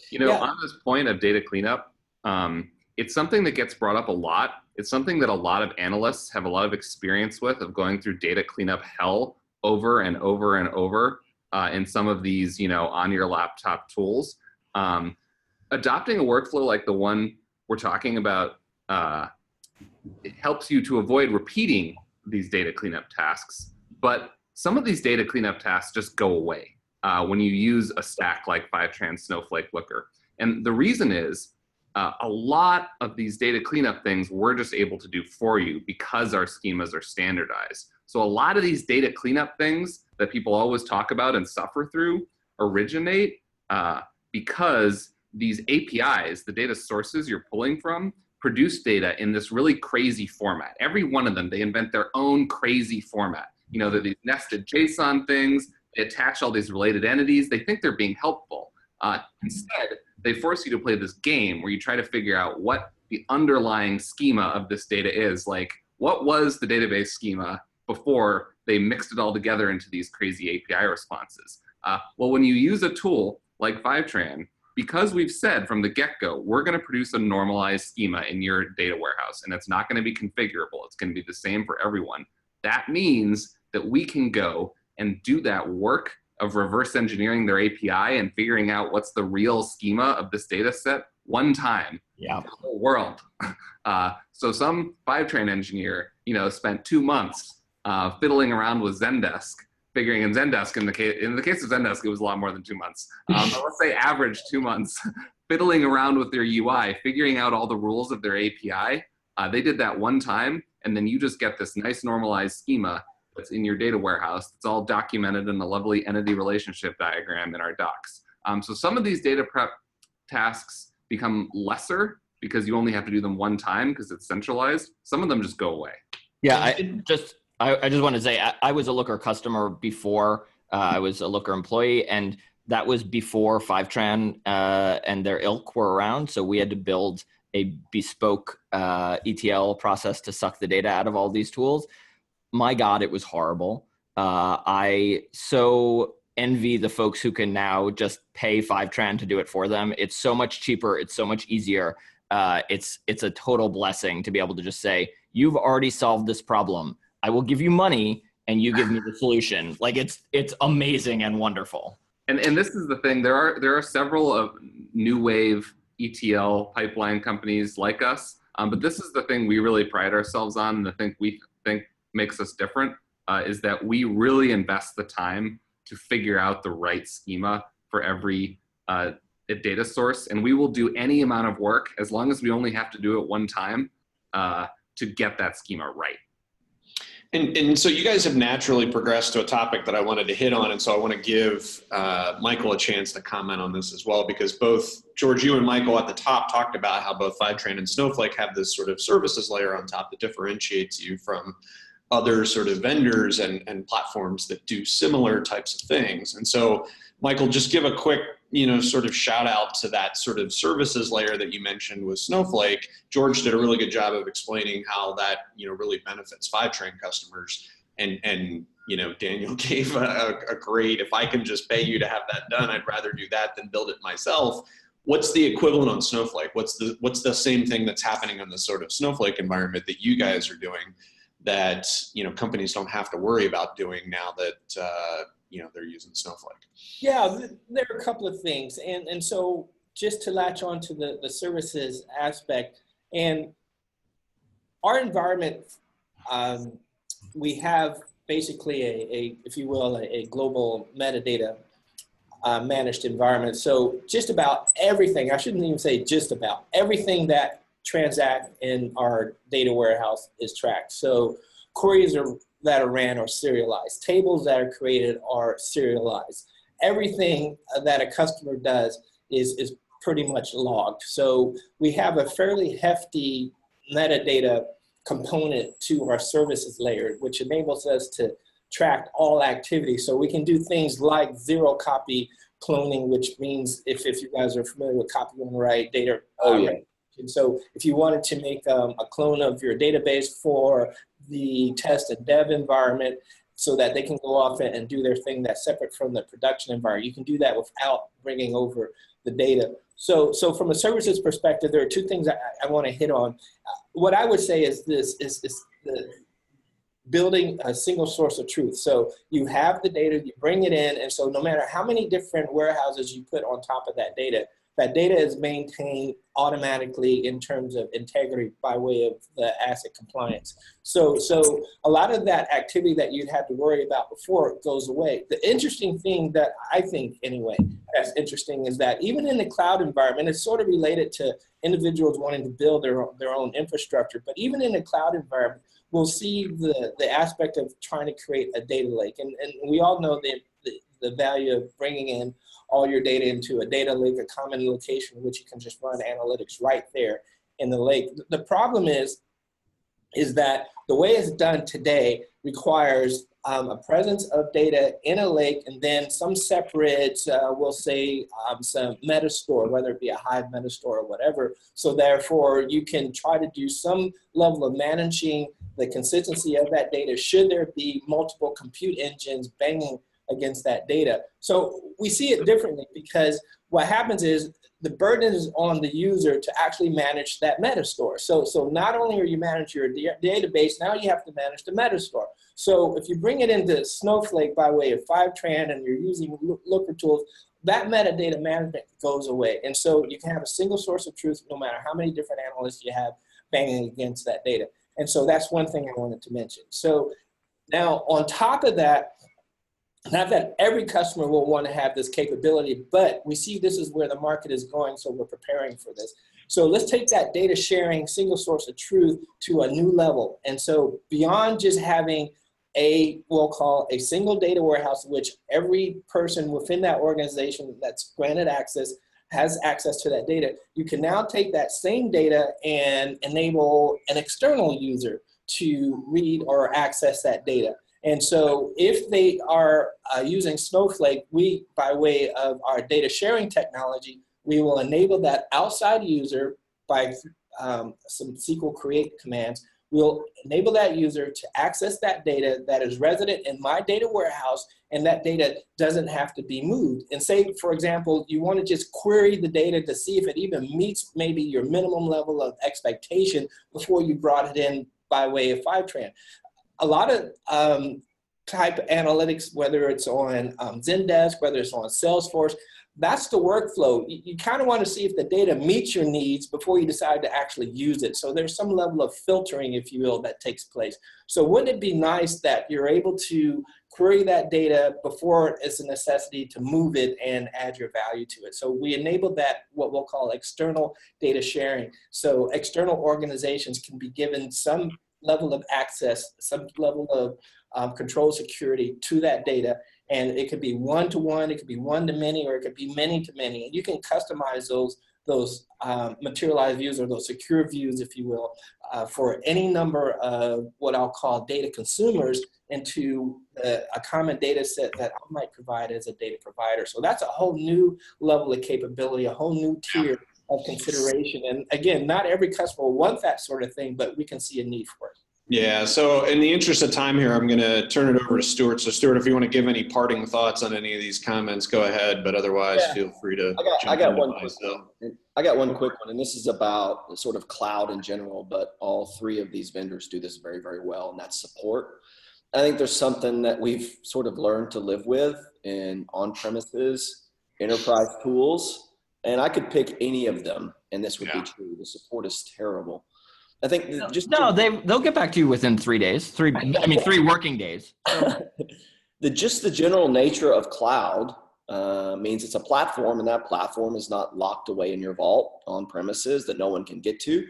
You know, yeah. on this point of data cleanup, um, it's something that gets brought up a lot. It's something that a lot of analysts have a lot of experience with, of going through data cleanup hell over and over and over uh, in some of these, you know, on your laptop tools. Um, adopting a workflow like the one we're talking about uh, it helps you to avoid repeating these data cleanup tasks, but some of these data cleanup tasks just go away uh, when you use a stack like Fivetran, Snowflake, Looker. And the reason is uh, a lot of these data cleanup things we're just able to do for you because our schemas are standardized. So a lot of these data cleanup things that people always talk about and suffer through originate uh, because these A P Is, the data sources you're pulling from, produce data in this really crazy format. Every one of them, they invent their own crazy format. You know, they're these nested JSON things, they attach all these related entities, they think they're being helpful. Uh, instead, they force you to play this game where you try to figure out what the underlying schema of this data is. Like, what was the database schema before they mixed it all together into these crazy A P I responses? Uh, well, when you use a tool like Fivetran, because we've said from the get-go, we're going to produce a normalized schema in your data warehouse, and it's not going to be configurable. It's going to be the same for everyone. That means that we can go and do that work of reverse engineering their A P I and figuring out what's the real schema of this data set one time. Yeah. The whole world. Uh, so some Fivetran engineer, you know, spent two months uh, fiddling around with Zendesk, figuring in Zendesk, in the, case, in the case of Zendesk, it was a lot more than two months. Um, but let's say average two months, fiddling around with their U I, figuring out all the rules of their A P I. Uh, they did that one time, and then you just get this nice normalized schema that's in your data warehouse. It's all documented in a lovely entity relationship diagram in our docs. Um, so some of these data prep tasks become lesser because you only have to do them one time because it's centralized. Some of them just go away. Yeah, I just, I, I just want to say, I, I was a Looker customer before uh, I was a Looker employee, and that was before Fivetran uh, and their ilk were around. So we had to build a bespoke uh, E T L process to suck the data out of all these tools. My God, it was horrible. Uh, I so envy the folks who can now just pay Fivetran to do it for them. It's so much cheaper. It's so much easier. Uh, it's, it's a total blessing to be able to just say, you've already solved this problem. I will give you money and you give me the solution. Like it's, it's amazing and wonderful. And, and this is the thing, there are, there are several of new wave E T L pipeline companies like us, um, but this is the thing we really pride ourselves on, and the thing we think makes us different uh, is that we really invest the time to figure out the right schema for every uh, data source. And we will do any amount of work, as long as we only have to do it one time, uh, to get that schema right. And, and so you guys have naturally progressed to a topic that I wanted to hit on, and so I want to give uh, Michael a chance to comment on this as well, because both George, you and Michael at the top talked about how both Fivetran and Snowflake have this sort of services layer on top that differentiates you from other sort of vendors and, and platforms that do similar types of things. And so, Michael, just give a quick, you know, sort of shout out to that sort of services layer that you mentioned with Snowflake. George did a really good job of explaining how that, you know, really benefits Fivetran customers. And, and you know, Daniel gave a, a great, if I can just pay you to have that done, I'd rather do that than build it myself. What's the equivalent on Snowflake? What's the, what's the same thing that's happening on the sort of Snowflake environment that you guys are doing that, you know, companies don't have to worry about doing now that, uh, you know, they're using Snowflake? Yeah, there are a couple of things. And, and so just to latch on to the, the services aspect, and our environment, um, we have basically a, a, if you will, a, a global metadata uh, managed environment. So just about everything, I shouldn't even say just about, everything that transact in our data warehouse is tracked. So queries are, that are ran are serialized. Tables that are created are serialized. Everything that a customer does is, is pretty much logged. So we have a fairly hefty metadata component to our services layer, which enables us to track all activity. So we can do things like zero copy cloning, which means if, if you guys are familiar with copy on write, data oh, yeah. write. And so if you wanted to make um, a clone of your database for the test and dev environment so that they can go off and do their thing that's separate from the production environment, you can do that without bringing over the data. So, so from a services perspective, there are two things I, I want to hit on. What I would say is this, is, is the building a single source of truth. So you have the data, you bring it in, and so no matter how many different warehouses you put on top of that data, that data is maintained automatically in terms of integrity by way of the ACID compliance. So, so a lot of that activity that you'd had to worry about before goes away. The interesting thing that I think, anyway, that's interesting is that even in the cloud environment, it's sort of related to individuals wanting to build their, their own infrastructure, but even in the cloud environment, we'll see the, the aspect of trying to create a data lake. And, and we all know the, the, the value of bringing in all your data into a data lake, a common location, which you can just run analytics right there in the lake. The problem is, is that the way it's done today requires um, a presence of data in a lake and then some separate, uh, we'll say, um, some metastore, whether it be a Hive metastore or whatever. So therefore, you can try to do some level of managing the consistency of that data should there be multiple compute engines banging against that data. So we see it differently because what happens is the burden is on the user to actually manage that metastore. So, so not only are you managing your database, now you have to manage the metastore. So if you bring it into Snowflake by way of Fivetran and you're using Looker tools, that metadata management goes away. And so you can have a single source of truth no matter how many different analysts you have banging against that data. And so that's one thing I wanted to mention. So now on top of that, not that every customer will want to have this capability, but we see this is where the market is going, so we're preparing for this. So let's take that data sharing, single source of truth to a new level. And so beyond just having a, we'll call a single data warehouse, which every person within that organization that's granted access has access to that data. You can now take that same data and enable an external user to read or access that data. And so if they are uh, using Snowflake, we, by way of our data sharing technology, we will enable that outside user by um, some S Q L create commands. We'll enable that user to access that data that is resident in my data warehouse, and that data doesn't have to be moved. And say, for example, you want to just query the data to see if it even meets maybe your minimum level of expectation before you brought it in by way of Fivetran. A lot of um, type of analytics, whether it's on um, Zendesk, whether it's on Salesforce, that's the workflow. You, you kind of want to see if the data meets your needs before you decide to actually use it. So there's some level of filtering, if you will, that takes place. So wouldn't it be nice that you're able to query that data before it's a necessity to move it and add your value to it? So we enable that, what we'll call external data sharing. So external organizations can be given some level of access, some level of um, control security to that data. And it could be one-to-one, it could be one-to-many, or it could be many-to-many. And you can customize those, those um, materialized views, or those secure views, if you will, uh, for any number of what I'll call data consumers into a, a common data set that I might provide as a data provider. So that's a whole new level of capability, a whole new tier of consideration. And again, not every customer will want that sort of thing, but we can see a need for it. Yeah, so in the interest of time here, I'm going to turn it over to Stuart. So Stuart, if you want to give any parting thoughts on any of these comments, go ahead, but otherwise yeah. feel free to I got, jump I got one quick one. I got one quick one, and this is about sort of cloud in general, but all three of these vendors do this very, very well, and that's support. I think there's something that we've sort of learned to live with in on-premises, enterprise tools, and I could pick any of them, and this would yeah. be true. The support is terrible. I think no, just no, they they'll get back to you within three days. Three, I mean, three working days. the just the general nature of cloud uh, means it's a platform, and that platform is not locked away in your vault on premises that no one can get to.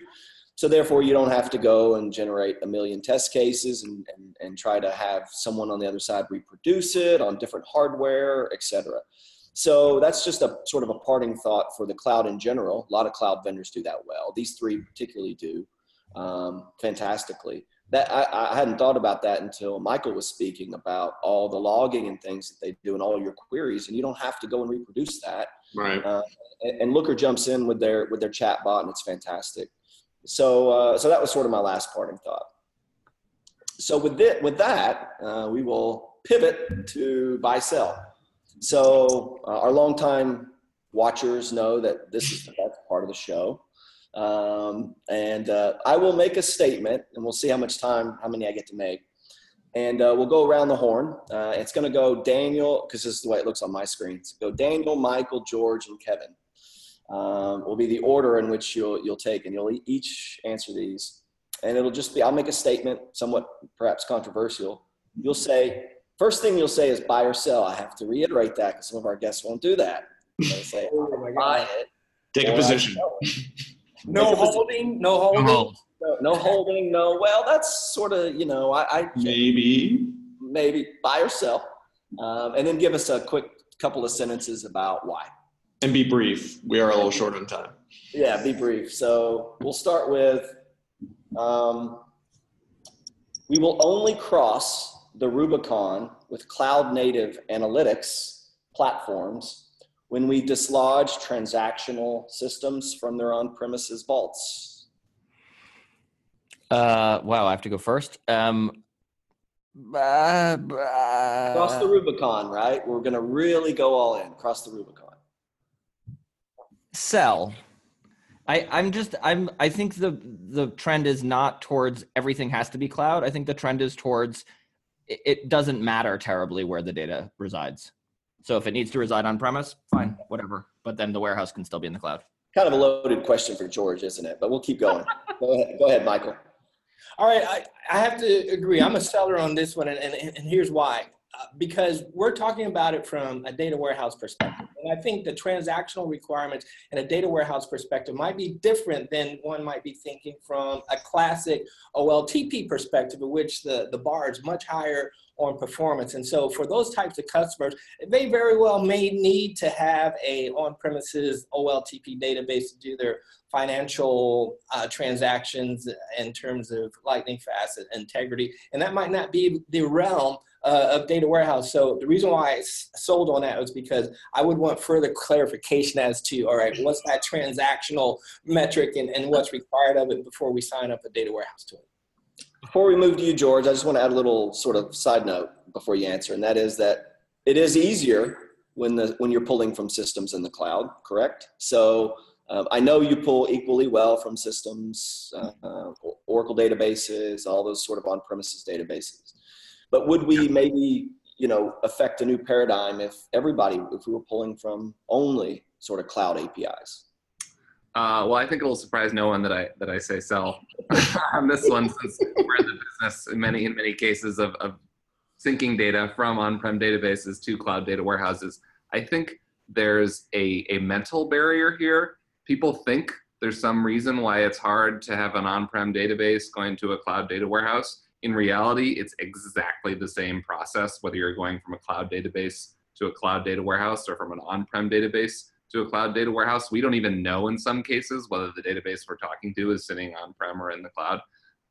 So therefore, you don't have to go and generate a million test cases and and, and try to have someone on the other side reproduce it on different hardware, et cetera. So that's just a sort of a parting thought for the cloud in general. A lot of cloud vendors do that well. These three particularly do. Um, fantastically. That I, I hadn't thought about that until Michael was speaking about all the logging and things that they do and all your queries, and you don't have to go and reproduce that. Right. Uh, and, and Looker jumps in with their with their chat bot, and it's fantastic. So uh, so that was sort of my last parting thought. So with that, with that, uh, we will pivot to buy sell. So uh, our longtime watchers know that this is the best part of the show. Um, and, uh, I will make a statement, and we'll see how much time, how many I get to make, and, uh, we'll go around the horn. Uh, it's going to go Daniel, cause this is the way it looks on my screen. It's go Daniel, Michael, George, and Kevin, um, will be the order in which you'll, you'll take, and you'll e- each answer these, and it'll just be, I'll make a statement, somewhat perhaps controversial. You'll say, first thing you'll say is buy or sell. I have to reiterate that because some of our guests won't do that. They'll say, oh, buy it. Take a position. No holding, no holding, no holding, no, no holding, no. Well, that's sort of, you know, I, I maybe, maybe buy or sell, um, and then give us a quick couple of sentences about why. And be brief. We are a little short on time. Yeah, be brief. So we'll start with, um, we will only cross the Rubicon with cloud-native analytics platforms when we dislodge transactional systems from their on-premises vaults? Uh, wow, I have to go first. Um, uh, Cross the Rubicon, right? We're going to really go all in. Cross the Rubicon. Sell. I, I'm just, I'm, I think the, the trend is not towards everything has to be cloud. I think the trend is towards it, it doesn't matter terribly where the data resides. So if it needs to reside on premise, fine, whatever. But then the warehouse can still be in the cloud. Kind of a loaded question for George, isn't it? But we'll keep going. Go ahead, go ahead, Michael. All right, I, I have to agree. I'm a seller on this one, and, and, and here's why. uh, because we're talking about it from a data warehouse perspective. And I think the transactional requirements in a data warehouse perspective might be different than one might be thinking from a classic O L T P perspective, in which the, the bar is much higher on performance. And so for those types of customers, they very well may need to have a on-premises O L T P database to do their financial uh, transactions in terms of lightning fast integrity. And that might not be the realm uh, of data warehouse. So the reason why I sold on that was because I would want further clarification as to, all right, what's that transactional metric and, and what's required of it before we sign up a data warehouse to it. Before we move to you, George, I just want to add a little sort of side note before you answer, and that is that it is easier when the when you're pulling from systems in the cloud, correct? So um, I know you pull equally well from systems, uh, uh, Oracle databases, all those sort of on-premises databases. But would we maybe, you know, affect a new paradigm if everybody, if we were pulling from only sort of cloud A P Is? Uh, well, I think it will surprise no one that I that I say sell on this one, since we're in the business in many in many cases of, of syncing data from on-prem databases to cloud data warehouses. I think there's a a mental barrier here. People think there's some reason why it's hard to have an on-prem database going to a cloud data warehouse. In reality, it's exactly the same process, whether you're going from a cloud database to a cloud data warehouse or from an on-prem database to a cloud data warehouse. We don't even know in some cases whether the database we're talking to is sitting on-prem or in the cloud.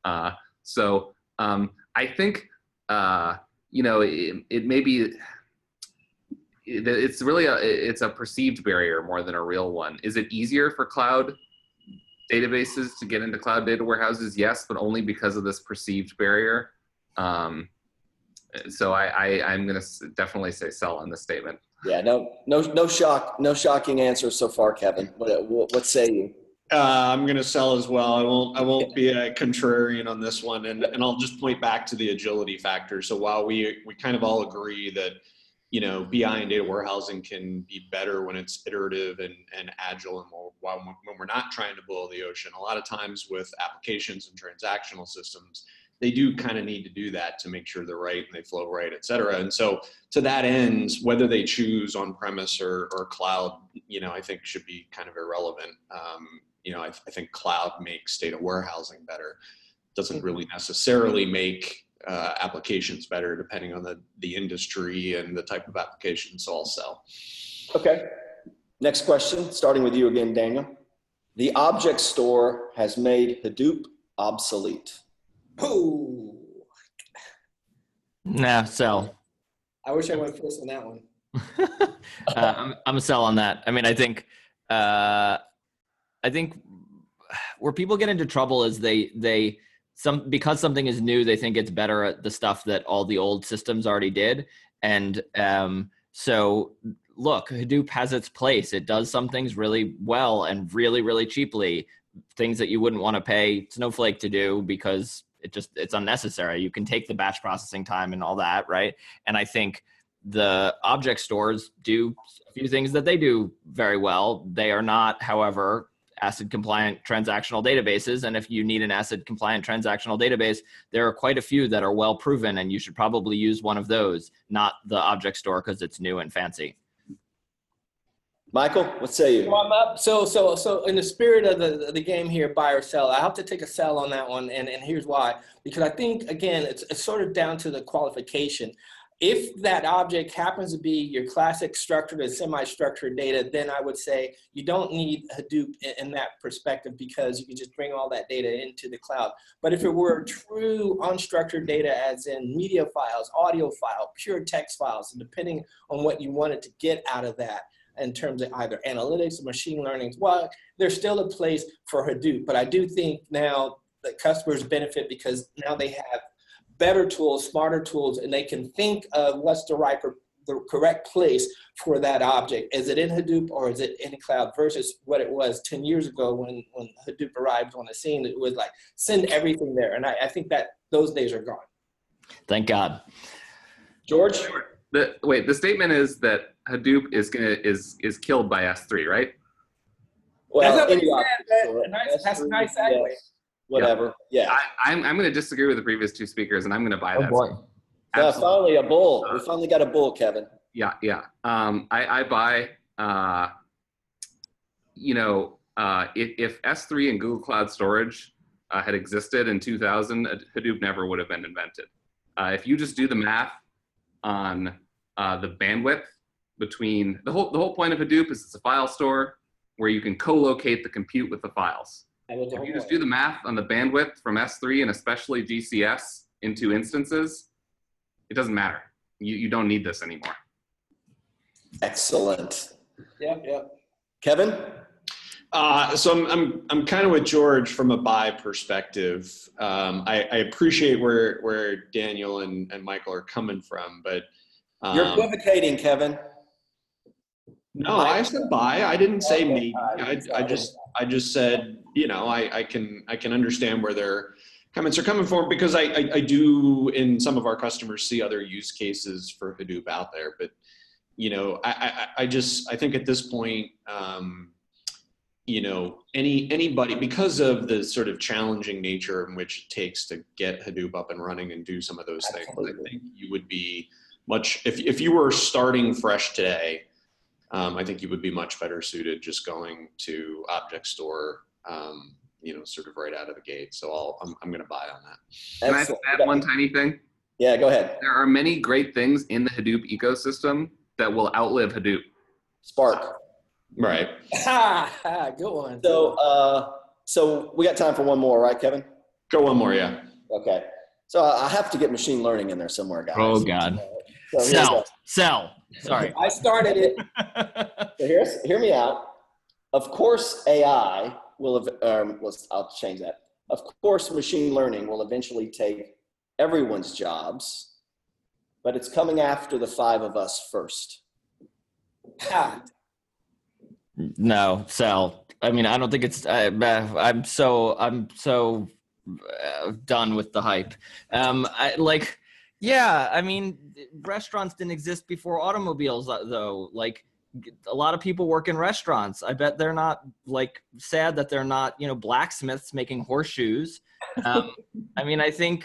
Uh, so um, I think, uh, you know, it, it may be, it, it's really, a, it's a perceived barrier more than a real one. Is it easier for cloud databases to get into cloud data warehouses? Yes, but only because of this perceived barrier. Um, so I, I, I'm gonna definitely say sell on this statement. Yeah, no, no, no shock, no shocking answer so far, Kevin. What, what, what say you? Uh, I'm going to sell as well. I won't, I won't be a contrarian on this one, and and I'll just point back to the agility factor. So while we we kind of all agree that, you know, B I and data warehousing can be better when it's iterative and and agile, and while when we're not trying to boil the ocean, a lot of times with applications and transactional systems, they do kind of need to do that to make sure they're right and they flow right, et cetera. And so to that end, whether they choose on-premise or, or cloud, you know, I think should be kind of irrelevant. Um, you know, I, I think cloud makes data warehousing better. Doesn't really necessarily make uh, applications better, depending on the, the industry and the type of application. So I'll sell. Okay. Next question, starting with you again, Daniel. The object store has made Hadoop obsolete. Oh, nah, sell. I wish I went first on that one. uh, I'm, I'm a sell on that. I mean, I think, uh, I think where people get into trouble is they they some because something is new, they think it's better at the stuff that all the old systems already did. And um, so, look, Hadoop has its place. It does some things really well and really, really cheaply. Things that you wouldn't want to pay Snowflake to do because it just, it's unnecessary. You can take the batch processing time and all that, right? And I think the object stores do a few things that they do very well. They are not, however, ACID compliant transactional databases. And if you need an ACID compliant transactional database, there are quite a few that are well proven, and you should probably use one of those, not the object store because it's new and fancy. Michael, what say you? So I'm up. So, so, so in the spirit of the, the game here, buy or sell, I have to take a sell on that one. And, and here's why, because I think, again, it's, it's sort of down to the qualification. If that object happens to be your classic structured and semi-structured data, then I would say you don't need Hadoop in that perspective, because you can just bring all that data into the cloud. But if it were true unstructured data, as in media files, audio file, pure text files, and depending on what you wanted to get out of that, in terms of either analytics or machine learning, well, there's still a place for Hadoop. But I do think now that customers benefit because now they have better tools, smarter tools, and they can think of what's the right, the correct place for that object. Is it in Hadoop or is it in the cloud, versus what it was ten years ago when, when Hadoop arrived on the scene? It was like, send everything there. And I, I think that those days are gone. Thank God. George? The, wait, the statement is that Hadoop is gonna is is killed by S three, right? Well, that's, that, nice, that's a nice segue. Yes, whatever. Yeah, yeah. I, I'm I'm gonna disagree with the previous two speakers, and I'm gonna buy oh that. Boy. No, finally a bull. Uh, we finally got a bull, Kevin. Yeah, yeah. Um, I, I buy, uh, you know, uh, if, if S three and Google Cloud Storage uh, had existed in two thousand, Hadoop never would have been invented. Uh, if you just do the math on uh, the bandwidth between, the whole, the whole point of Hadoop is it's a file store where you can co-locate the compute with the files. If you just do the math on the bandwidth from S three and especially G C S into instances, it doesn't matter. You, you don't need this anymore. Excellent. Yeah, yeah. Kevin? Uh, so I'm, I'm, I'm kind of with George from a buy perspective. Um, I, I appreciate where, where Daniel and, and Michael are coming from, but. Um, You're equivocating, Kevin. No, I said buy. I didn't say maybe. I, I just, I just said, you know, I, I can, I can understand where their comments are coming from, because I, I, I do in some of our customers see other use cases for Hadoop out there, but you know, I, I, I just, I think at this point, um, you know, any, anybody, because of the sort of challenging nature in which it takes to get Hadoop up and running and do some of those things, I think you would be much, if, if you were starting fresh today, Um, I think you would be much better suited just going to object store, um, you know, sort of right out of the gate. So I'll, I'm, I'm going to buy on that. Can Excellent. I add one tiny thing? Yeah, go ahead. There are many great things in the Hadoop ecosystem that will outlive Hadoop. Spark. Right. Good one. So, uh, so we got time for one more, right, Kevin? Go one more, yeah. Okay. So I have to get machine learning in there somewhere, guys. Oh, God. So sell, sell. Sorry. I started it. So here's, hear me out. Of course, A I will, have, um, let's, I'll change that. Of course, machine learning will eventually take everyone's jobs, but it's coming after the five of us first. Ha. No, sell. I mean, I don't think it's, I, I'm so, I'm so uh, done with the hype. Um, I like, Yeah, I mean, restaurants didn't exist before automobiles, though. Like, a lot of people work in restaurants. I bet they're not, like, sad that they're not, you know, blacksmiths making horseshoes. Um, I mean, I think,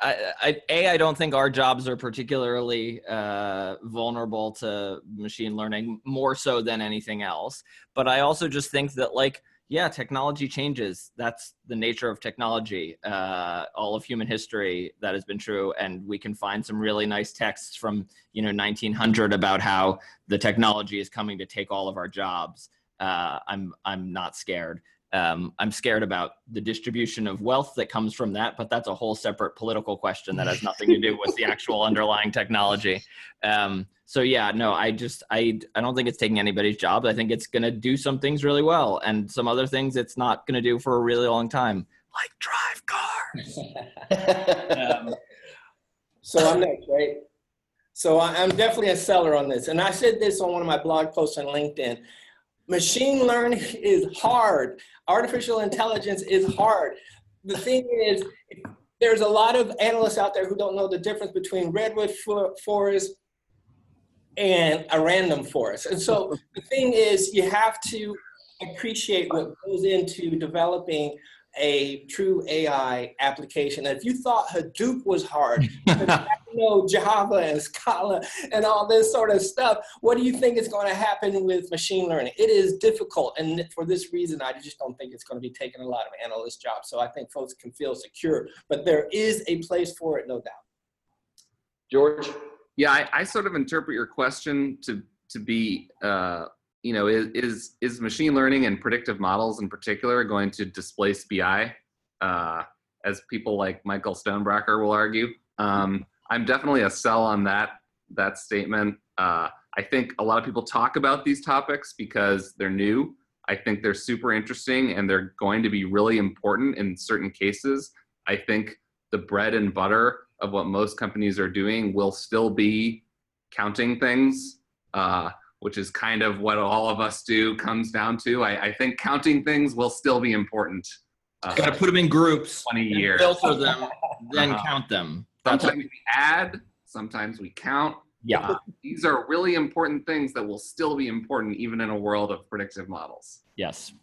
I, I, A, I don't think our jobs are particularly uh, vulnerable to machine learning, more so than anything else. But I also just think that, like, yeah, technology changes. That's the nature of technology. Uh, all of human history, that has been true. And we can find some really nice texts from, you know, nineteen hundred about how the technology is coming to take all of our jobs. Uh, I'm, I'm not scared. Um, I'm scared about the distribution of wealth that comes from that, but that's a whole separate political question that has nothing to do with the actual underlying technology. Um, so yeah, no, I just, I, I don't think it's taking anybody's job. I think it's going to do some things really well, and some other things it's not going to do for a really long time, like drive cars. um, so I'm next, right? So I'm definitely a seller on this. And I said this on one of my blog posts on LinkedIn. Machine learning is hard. Artificial intelligence is hard. The thing is, there's a lot of analysts out there who don't know the difference between redwood forest and a random forest. And so the thing is, you have to appreciate what goes into developing a true A I application. And if you thought Hadoop was hard, you know, Java and Scala and all this sort of stuff, what do you think is going to happen with machine learning? It is difficult, and for this reason, I just don't think it's going to be taking a lot of analyst jobs. So I think folks can feel secure, but there is a place for it, no doubt. George? Yeah, I, I sort of interpret your question to to be, uh, you know, is is machine learning and predictive models in particular going to displace B I, uh, as people like Michael Stonebracker will argue? Um, I'm definitely a sell on that, that statement. Uh, I think a lot of people talk about these topics because they're new. I think they're super interesting, and they're going to be really important in certain cases. I think the bread and butter of what most companies are doing will still be counting things, uh, which is kind of what all of us do, comes down to. I, I think counting things will still be important. Uh, Got to put them in groups, twenty years. Filter them, then uh-huh. count them. Sometimes we add, sometimes we count. Yeah. Uh, these are really important things that will still be important even in a world of predictive models. Yes.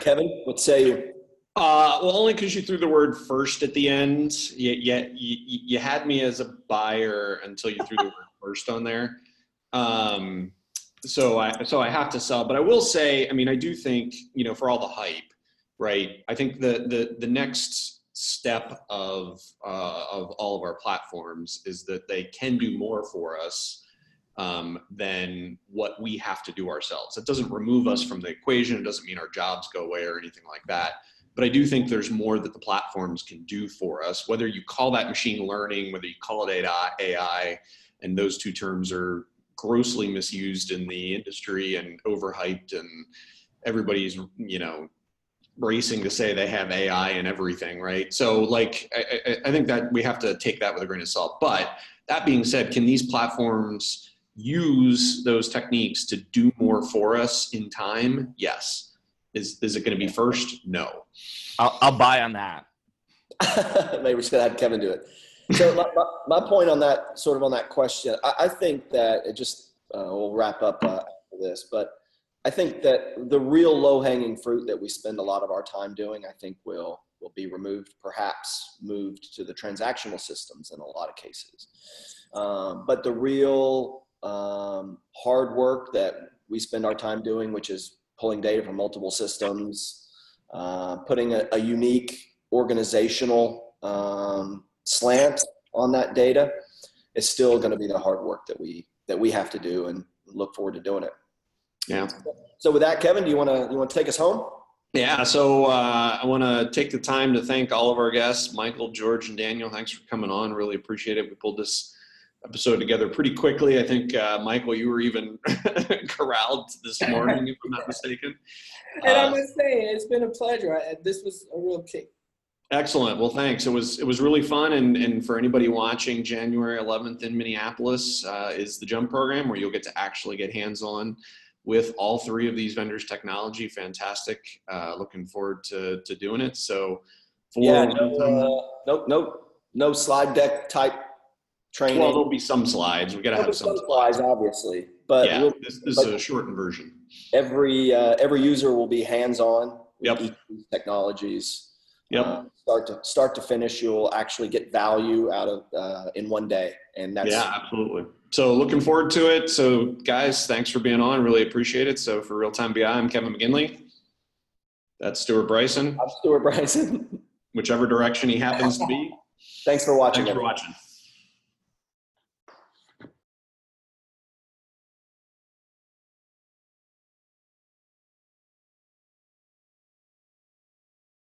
Kevin, what say you? Uh, well, only because you threw the word first at the end. You, you, you had me as a buyer until you threw the word first on there. Um, so I, so I have to sell, but I will say, I mean, I do think, you know, for all the hype, right? I think the, the, the next step of, uh, of all of our platforms is that they can do more for us, um, than what we have to do ourselves. It doesn't remove us from the equation. It doesn't mean our jobs go away or anything like that. But I do think there's more that the platforms can do for us, whether you call that machine learning, whether you call it A I, and those two terms are grossly misused in the industry and overhyped, and everybody's, you know, racing to say they have A I and everything, right? So like, I, I think that we have to take that with a grain of salt. But that being said, can these platforms use those techniques to do more for us in time? Yes. Is, is it going to be first? No. I'll, I'll buy on that. Maybe we're just going to have Kevin do it. So my, my, my point on that, sort of on that question, I, I think that it just, uh, we'll wrap up uh, after this, but I think that the real low-hanging fruit that we spend a lot of our time doing, I think will, will be removed, perhaps moved to the transactional systems in a lot of cases. Um, but the real um, hard work that we spend our time doing, which is pulling data from multiple systems, uh, putting a, a unique organizational um, slant on that data, is still going to be the hard work that we that we have to do, and look forward to doing it. Yeah. So with that, Kevin, do you want to you want to take us home? Yeah. So uh, I want to take the time to thank all of our guests, Michael, George, and Daniel. Thanks for coming on. Really appreciate it. We pulled this episode together pretty quickly. I think, uh, Michael, you were even corralled this morning, if I'm not mistaken. And uh, I must say, it's been a pleasure. I, this was a real kick. Excellent. Well, thanks. It was, it was really fun. And, and for anybody watching, January eleventh in Minneapolis uh, is the JUMP program, where you'll get to actually get hands-on with all three of these vendors' technology. Fantastic. Uh, looking forward to, to doing it. So for yeah, no, uh, no, no, no slide deck type training. Well, there'll be some slides. We've got to have some slides, slides, obviously. But yeah, we'll, this, this but is a shortened version. Every uh, every user will be hands-on with yep. these technologies. Yep. Uh, start to start to finish. You'll actually get value out of uh, in one day, and that's yeah, absolutely. So looking forward to it. So guys, thanks for being on. Really appreciate it. So for Real Time B I, I'm Kevin McGinley. That's Stuart Bryson. I'm Stuart Bryson. Whichever direction he happens to be. Thanks for watching. Thanks for everyone. watching.